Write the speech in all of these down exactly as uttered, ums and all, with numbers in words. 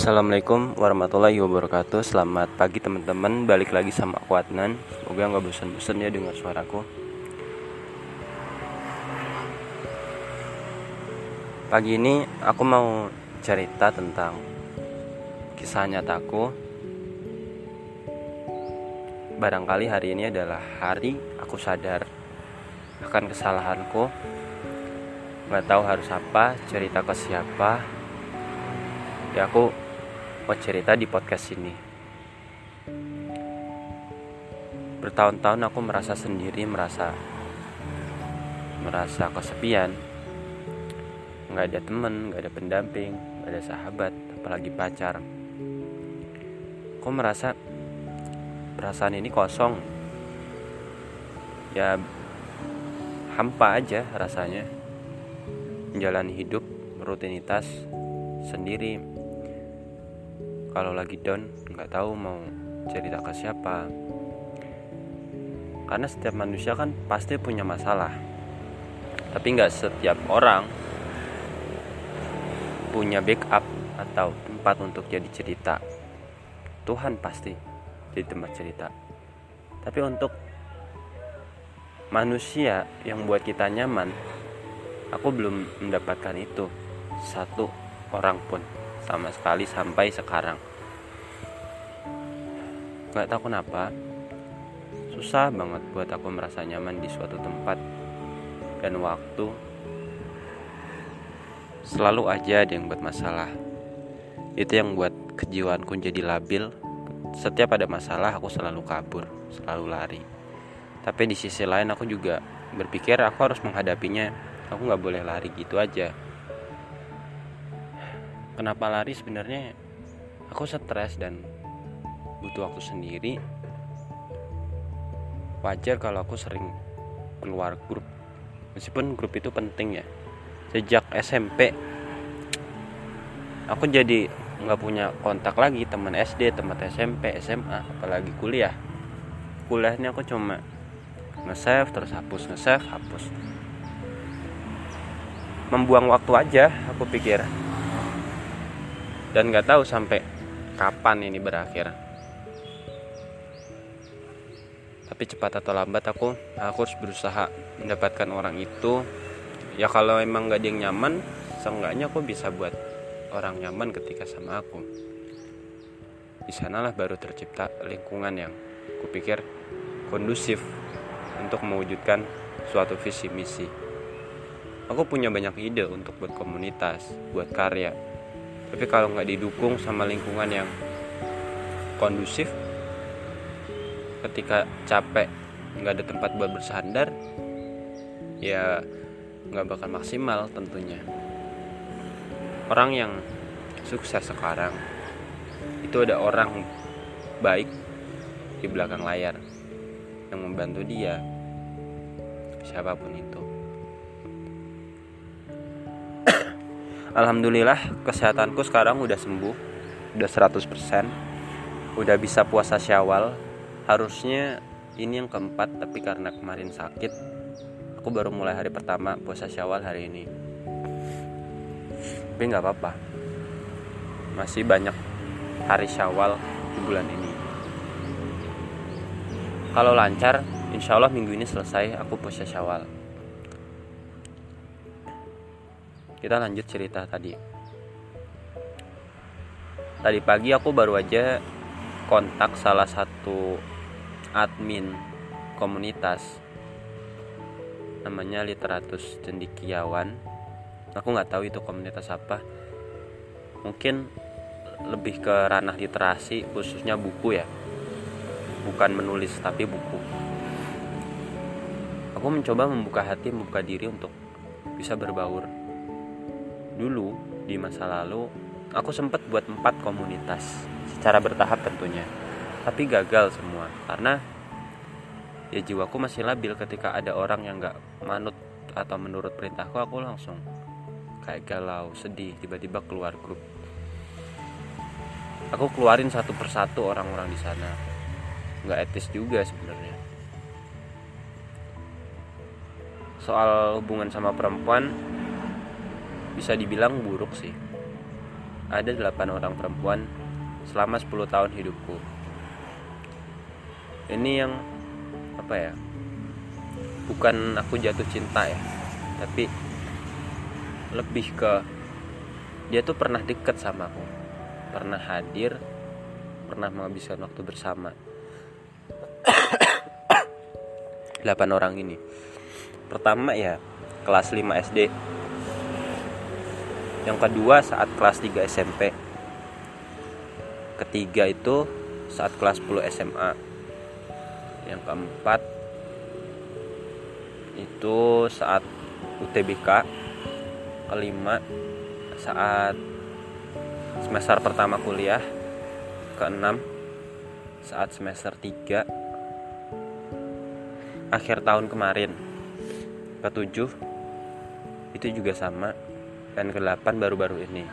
Assalamualaikum warahmatullahi wabarakatuh. Selamat pagi teman-teman, balik lagi sama aku Adnan. Semoga gak bosan-bosan ya dengar suaraku. Pagi ini aku mau cerita tentang kisah nyataku. Barangkali hari ini adalah hari aku sadar akan kesalahanku. Gak tahu harus apa, cerita ke siapa. Ya aku mau cerita di podcast ini. Bertahun-tahun aku merasa sendiri, merasa merasa kesepian. Nggak ada teman, nggak ada pendamping, nggak ada sahabat, apalagi pacar. Aku merasa perasaan ini kosong. Ya hampa aja rasanya. Menjalani hidup rutinitas sendiri. Kalau lagi down, gak tahu mau cerita ke siapa. Karena setiap manusia kan pasti punya masalah. Tapi gak setiap orang punya backup atau tempat untuk jadi cerita. Tuhan pasti jadi tempat cerita. Tapi untuk manusia yang buat kita nyaman, aku belum mendapatkan itu. Satu orang pun sama sekali sampai sekarang. Gak tahu kenapa, susah banget buat aku merasa nyaman di suatu tempat dan waktu. Selalu aja ada yang buat masalah. Itu yang buat kejiwaanku jadi labil. Setiap ada masalah aku selalu kabur, selalu lari. Tapi di sisi lain aku juga berpikir aku harus menghadapinya. Aku gak boleh lari gitu aja. Kenapa lari? Sebenarnya aku stres dan butuh waktu sendiri. Wajar kalau aku sering keluar grup. Meskipun grup itu penting ya. Sejak S M P aku jadi gak punya kontak lagi. Teman S D, teman S M P, S M A, apalagi kuliah. Kuliahnya aku cuma nge-save, terus hapus, nge-save, hapus. Membuang waktu aja aku pikir. Dan gak tahu sampai kapan ini berakhir. Tapi cepat atau lambat aku aku harus berusaha mendapatkan orang itu. Ya kalau emang gak ada yang nyaman, seenggaknya aku bisa buat orang nyaman ketika sama aku. Di sanalah baru tercipta lingkungan yang kupikir kondusif untuk mewujudkan suatu visi misi. Aku punya banyak ide untuk buat komunitas, buat karya. Tapi kalau nggak didukung sama lingkungan yang kondusif, ketika capek nggak ada tempat buat bersandar, ya nggak bakal maksimal tentunya. Orang yang sukses sekarang itu ada orang baik di belakang layar yang membantu dia, siapapun itu. Alhamdulillah kesehatanku sekarang udah sembuh. Udah seratus persen. Udah bisa puasa Syawal. Harusnya ini yang keempat, tapi karena kemarin sakit, aku baru mulai hari pertama puasa Syawal hari ini. Tapi gak apa-apa, masih banyak hari Syawal di bulan ini. Kalau lancar, insya Allah minggu ini selesai aku puasa Syawal. Kita lanjut cerita tadi. Tadi pagi aku baru aja kontak salah satu admin komunitas. Namanya Literatus Cendikiawan. Aku gak tahu itu komunitas apa. Mungkin lebih ke ranah literasi, khususnya buku ya. Bukan menulis, tapi buku. Aku mencoba membuka hati, membuka diri untuk bisa berbaur. Dulu di masa lalu aku sempat buat empat komunitas secara bertahap tentunya, tapi gagal semua karena ya jiwaku masih labil. Ketika ada orang yang gak manut atau menurut perintahku, aku langsung kayak galau, sedih, tiba-tiba keluar grup. Aku keluarin satu persatu orang-orang di sana. Gak etis juga sebenarnya. Soal hubungan sama perempuan bisa dibilang buruk sih. ada delapan orang perempuan selama sepuluh tahun hidupku. Ini yang apa ya, bukan aku jatuh cinta ya, tapi lebih ke dia tuh pernah deket sama aku, pernah hadir, pernah menghabiskan waktu bersama. Delapan orang ini. Pertama ya kelas lima S D. Yang kedua saat kelas tiga S M P. Ketiga itu saat kelas sepuluh S M A. Yang keempat itu saat U T B K. Kelima saat semester pertama kuliah. Keenam saat semester tiga akhir tahun kemarin. Ketujuh itu juga sama, dan kedelapan baru-baru ini.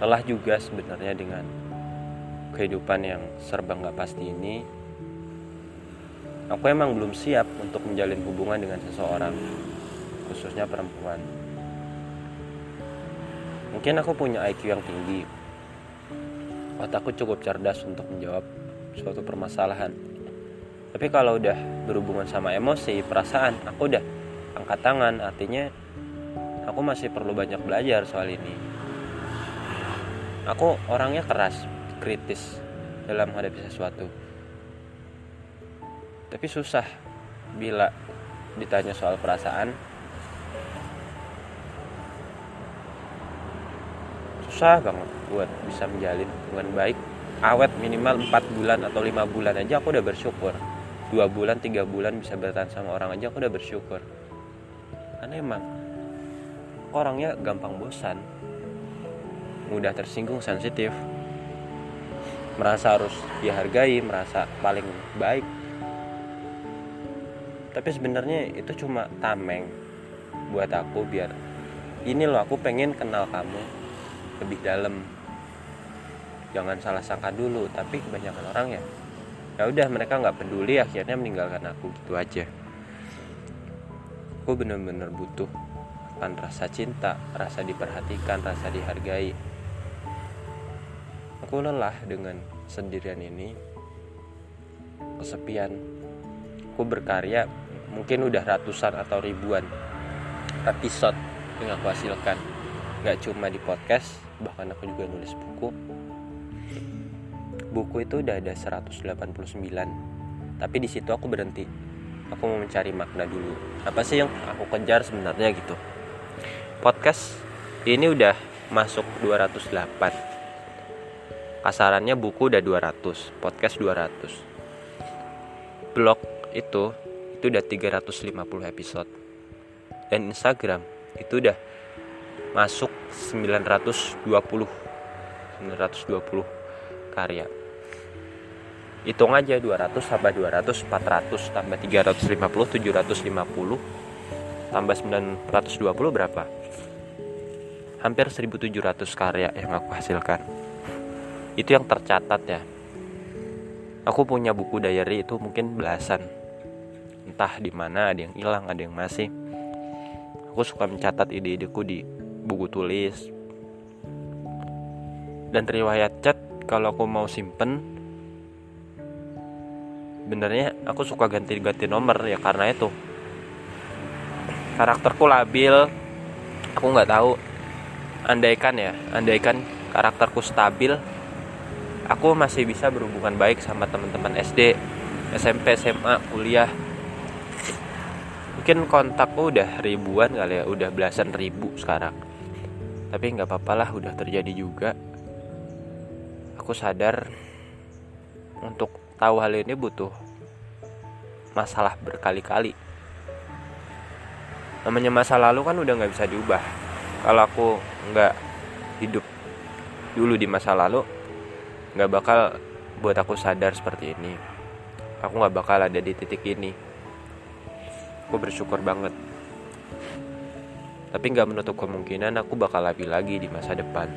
Lelah juga sebenarnya dengan kehidupan yang serba nggak pasti ini. Aku emang belum siap untuk menjalin hubungan dengan seseorang, khususnya perempuan. Mungkin aku punya I Q yang tinggi, otakku cukup cerdas untuk menjawab suatu permasalahan. Tapi kalau udah berhubungan sama emosi, perasaan, aku udah angkat tangan. Artinya aku masih perlu banyak belajar soal ini. Aku orangnya keras, kritis dalam menghadapi sesuatu. Tapi susah bila ditanya soal perasaan. Susah banget buat bisa menjalin hubungan baik awet minimal empat bulan atau lima bulan aja aku udah bersyukur. Dua bulan, tiga bulan bisa bertahan sama orang aja aku udah bersyukur. Karena emang orangnya gampang bosan, mudah tersinggung, sensitif, merasa harus dihargai, merasa paling baik. Tapi sebenarnya itu cuma tameng buat aku, biar ini loh aku pengen kenal kamu lebih dalam. Jangan salah sangka dulu, tapi kebanyakan orang ya ya udah mereka nggak peduli, akhirnya meninggalkan aku gitu aja. Aku benar-benar butuh kan rasa cinta, rasa diperhatikan, rasa dihargai. Aku lelah dengan sendirian ini, kesepian. Aku berkarya mungkin udah ratusan atau ribuan episode yang aku hasilkan, nggak cuma di podcast, bahkan aku juga nulis buku. Buku itu udah ada seratus delapan puluh sembilan, tapi di situ aku berhenti. Aku mau mencari makna dulu. Apa sih yang aku kejar sebenarnya gitu? Podcast ini udah masuk dua ratus delapan. Kasarannya buku udah dua ratus, podcast dua ratus. Blog itu itu udah tiga ratus lima puluh episode. Dan Instagram itu udah masuk sembilan ratus dua puluh karya. Hitung aja dua ratus tambah dua ratus, empat ratus tambah tiga ratus lima puluh, tujuh ratus lima puluh tambah sembilan ratus dua puluh berapa? Hampir seribu tujuh ratus karya yang aku hasilkan. Itu yang tercatat ya. Aku punya buku diary itu mungkin belasan. Entah di mana, ada yang hilang, ada yang masih. Aku suka mencatat ide-ideku di buku tulis. Dan riwayat chat kalau aku mau simpen, benernya aku suka ganti-ganti nomor ya karena itu. Karakterku labil, aku nggak tahu. Andaikan ya, andaikan karakterku stabil, aku masih bisa berhubungan baik sama teman-teman S D, S M P, S M A, kuliah. Mungkin kontakku udah ribuan kali ya, udah belasan ribu sekarang. Tapi gak apa-apalah, udah terjadi juga. Aku sadar untuk tahu hal ini butuh masalah berkali-kali. Namanya masa lalu kan udah gak bisa diubah. Kalau aku gak hidup dulu di masa lalu, gak bakal buat aku sadar seperti ini. Aku gak bakal ada di titik ini. Aku bersyukur banget. Tapi gak menutup kemungkinan aku bakal labil lagi di masa depan.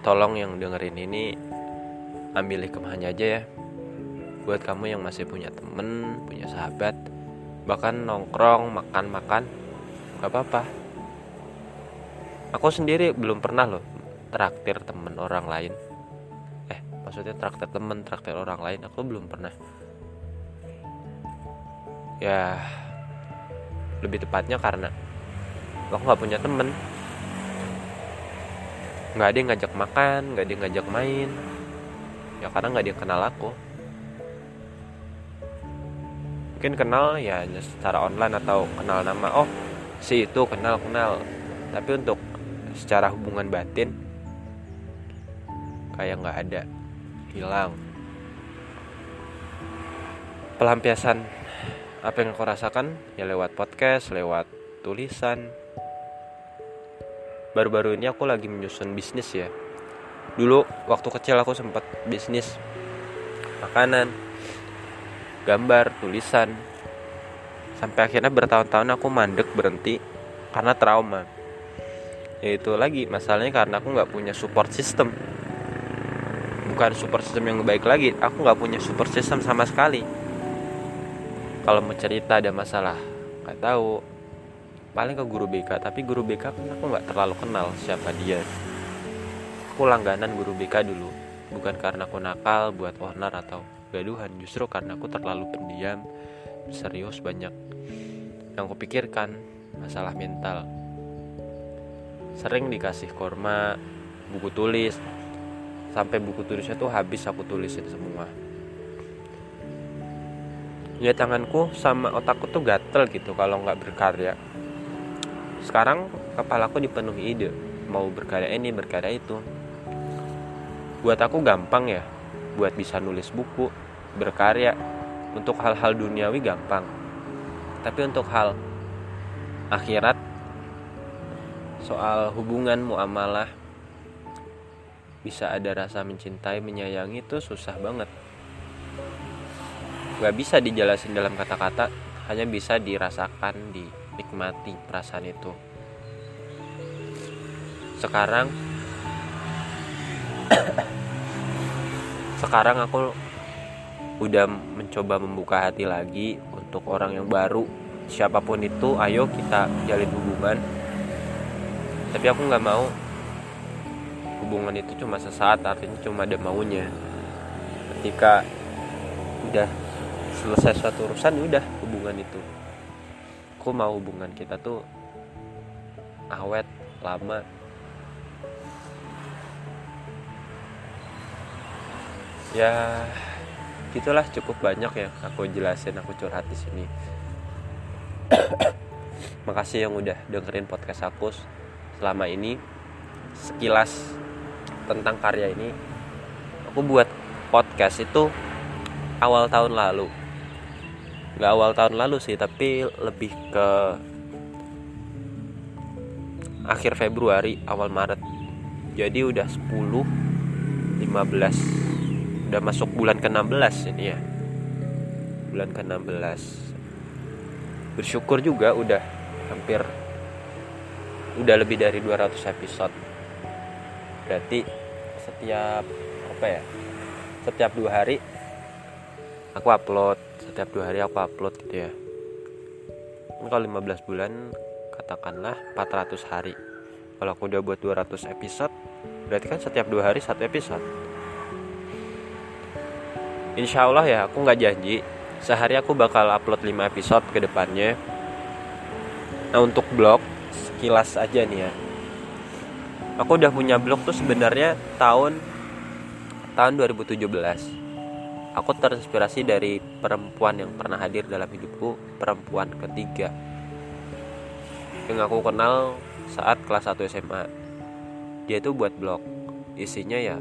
Tolong yang dengerin ini, ambil hikmahnya aja ya. Buat kamu yang masih punya temen, punya sahabat, bahkan nongkrong, makan-makan, gak apa-apa. Aku sendiri belum pernah loh traktir temen orang lain. Eh, maksudnya traktir temen, traktir orang lain, aku belum pernah. Ya, lebih tepatnya karena aku gak punya temen. Gak ada yang ngajak makan, gak ada yang ngajak main. Ya karena gak ada yang kenal aku. Mungkin kenal ya secara online atau kenal nama, oh si itu kenal-kenal. Tapi untuk secara hubungan batin kayak gak ada, hilang. Pelampiasan apa yang aku rasakan ya lewat podcast, lewat tulisan. Baru-baru ini aku lagi menyusun bisnis ya. Dulu waktu kecil aku sempat bisnis makanan, gambar, tulisan. Sampai akhirnya bertahun-tahun aku mandek, berhenti karena trauma. Yaitu lagi masalahnya karena aku gak punya support system. Bukan support system yang baik lagi, aku gak punya support system sama sekali. Kalau mau cerita ada masalah, gak tahu, paling ke guru B K. Tapi guru B K kan aku gak terlalu kenal siapa dia. Aku langganan guru B K dulu. Bukan karena aku nakal buat onar atau gaduhan, justru karena aku terlalu pendiam, serius, banyak yang aku pikirkan, masalah mental. Sering dikasih korma, buku tulis, sampai buku tulisnya tuh habis aku tulisin semua. Ya tanganku sama otakku tuh gatel gitu kalau nggak berkarya. Sekarang kepalaku dipenuhi ide, mau berkarya ini, berkarya itu. Buat aku gampang ya, buat bisa nulis buku, berkarya. Untuk hal-hal duniawi gampang. Tapi untuk hal akhirat, soal hubungan, muamalah, bisa ada rasa mencintai, menyayangi, itu susah banget. Gak bisa dijelasin dalam kata-kata, hanya bisa dirasakan, dinikmati perasaan itu. Sekarang Sekarang aku udah mencoba membuka hati lagi untuk orang yang baru, siapapun itu, ayo kita jalin hubungan. Tapi aku gak mau hubungan itu cuma sesaat, artinya cuma ada maunya. Ketika udah selesai suatu urusan, udah hubungan itu. Aku mau hubungan kita tuh awet, lama. Ya, gitulah, cukup banyak yang aku jelasin, aku curhat di sini. Makasih yang udah dengerin podcast aku selama ini. Sekilas tentang karya ini, aku buat podcast itu awal tahun lalu. Gak awal tahun lalu sih, tapi lebih ke akhir Februari, awal Maret. Jadi udah sepuluh, lima belas, udah masuk bulan ke enam belas ini ya. Bulan ke enam belas. Bersyukur juga udah hampir, udah lebih dari dua ratus episode. Berarti setiap apa ya? Setiap dua hari aku upload, setiap dua hari aku upload gitu ya. Kalau lima belas bulan katakanlah empat ratus hari. Kalau aku udah buat dua ratus episode, berarti kan setiap dua hari satu episode. Insya Allah ya, aku gak janji sehari aku bakal upload lima episode ke depannya. Nah untuk blog, sekilas aja nih ya. Aku udah punya blog tuh sebenarnya tahun tahun dua ribu tujuh belas. Aku terinspirasi dari perempuan yang pernah hadir dalam hidupku, perempuan ketiga yang aku kenal saat kelas satu S M A. Dia tuh buat blog, isinya ya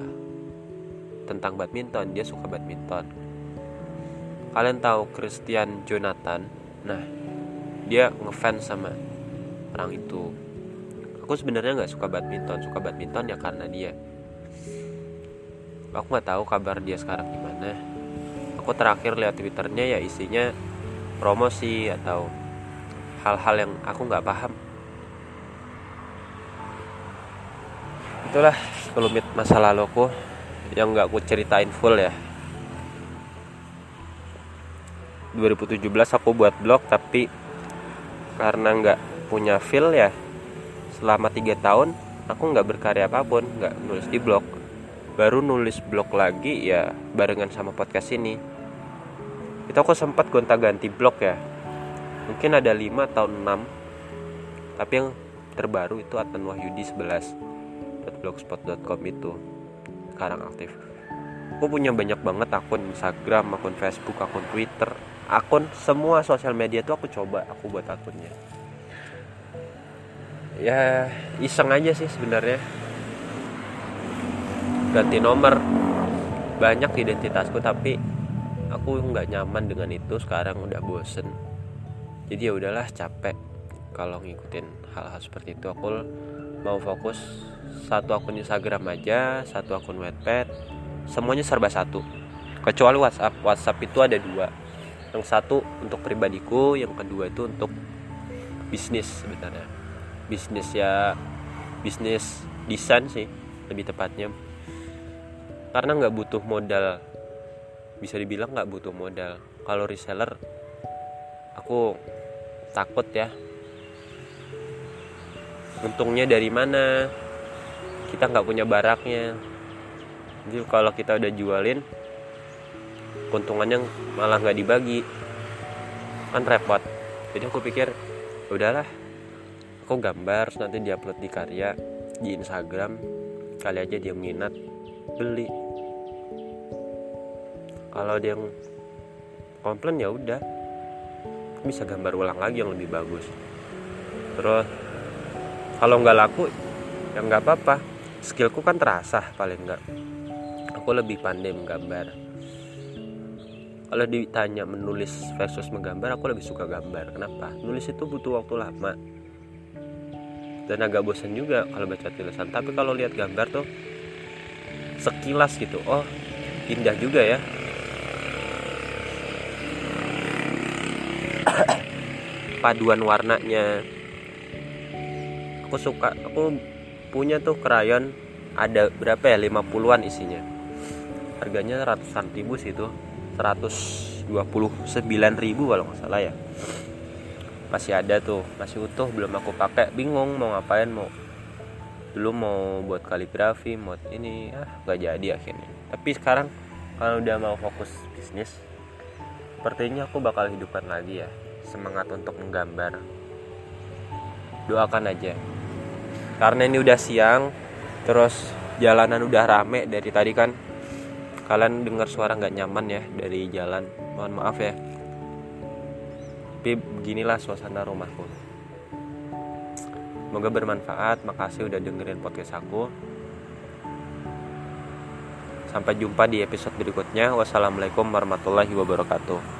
tentang badminton, dia suka badminton. Kalian tahu Christian Jonathan? Nah, dia ngefans sama orang itu. Aku sebenarnya nggak suka badminton, suka badminton ya karena dia. Aku nggak tahu kabar dia sekarang gimana. Aku terakhir lihat twitternya ya isinya promosi atau hal-hal yang aku nggak paham. Itulah kelumit masa lalu aku yang gak aku ceritain full ya. dua ribu tujuh belas aku buat blog, tapi karena nggak punya feel ya, selama tiga tahun aku nggak berkarya apapun, nggak nulis di blog. Baru nulis blog lagi ya barengan sama podcast ini. Itu aku sempat gonta-ganti blog ya, mungkin ada lima tahun enam. Tapi yang terbaru itu atman wahyudi sebelas dot blogspot dot com itu sekarang aktif. Aku punya banyak banget akun Instagram, akun Facebook, akun Twitter, akun semua sosial media tuh aku coba, aku buat akunnya. Ya iseng aja sih sebenarnya. Ganti nomor, banyak identitasku, tapi aku nggak nyaman dengan itu. Sekarang udah bosen. Jadi ya udahlah, capek kalau ngikutin hal-hal seperti itu. Aku mau fokus satu akun Instagram aja, satu akun Wattpad. Semuanya serba satu, kecuali WhatsApp. WhatsApp itu ada dua. Yang satu untuk pribadiku, yang kedua itu untuk bisnis sebenarnya. Bisnis ya, bisnis desain sih lebih tepatnya. Karena nggak butuh modal, bisa dibilang nggak butuh modal. Kalau reseller aku takut ya, untungnya dari mana, kita nggak punya baraknya. Jadi kalau kita udah jualin, keuntungannya malah nggak dibagi, kan repot. Jadi aku pikir udahlah, aku gambar terus nanti diupload di Karya, di Instagram, kali aja dia minat beli. Kalau dia yang komplain ya udah, bisa gambar ulang lagi yang lebih bagus. Terus kalau nggak laku ya nggak apa-apa, skillku kan terasah. Paling nggak aku lebih pandai menggambar. Kalau ditanya menulis versus menggambar, aku lebih suka gambar. Kenapa? Nulis itu butuh waktu lama dan agak bosan juga kalau baca tulisan. Tapi kalau lihat gambar tuh sekilas gitu, oh indah juga ya. Paduan warnanya aku suka. Aku punya tuh krayon, ada berapa ya, lima puluhan isinya. Harganya ratusan ribu sih itu, seratus dua puluh sembilan ribu kalau nggak salah ya. Masih ada tuh, masih utuh, belum aku pakai. Bingung mau ngapain, mau dulu mau buat kaligrafi, mau ini, ah nggak jadi akhirnya. Tapi sekarang kalau udah mau fokus bisnis, sepertinya aku bakal hidupkan lagi ya semangat untuk menggambar. Doakan aja, karena ini udah siang, terus jalanan udah rame dari tadi kan. Kalian dengar suara nggak nyaman ya dari jalan, mohon maaf ya. Tapi beginilah suasana rumahku. Semoga bermanfaat. Makasih udah dengerin podcast aku. Sampai jumpa di episode berikutnya. Wassalamualaikum warahmatullahi wabarakatuh.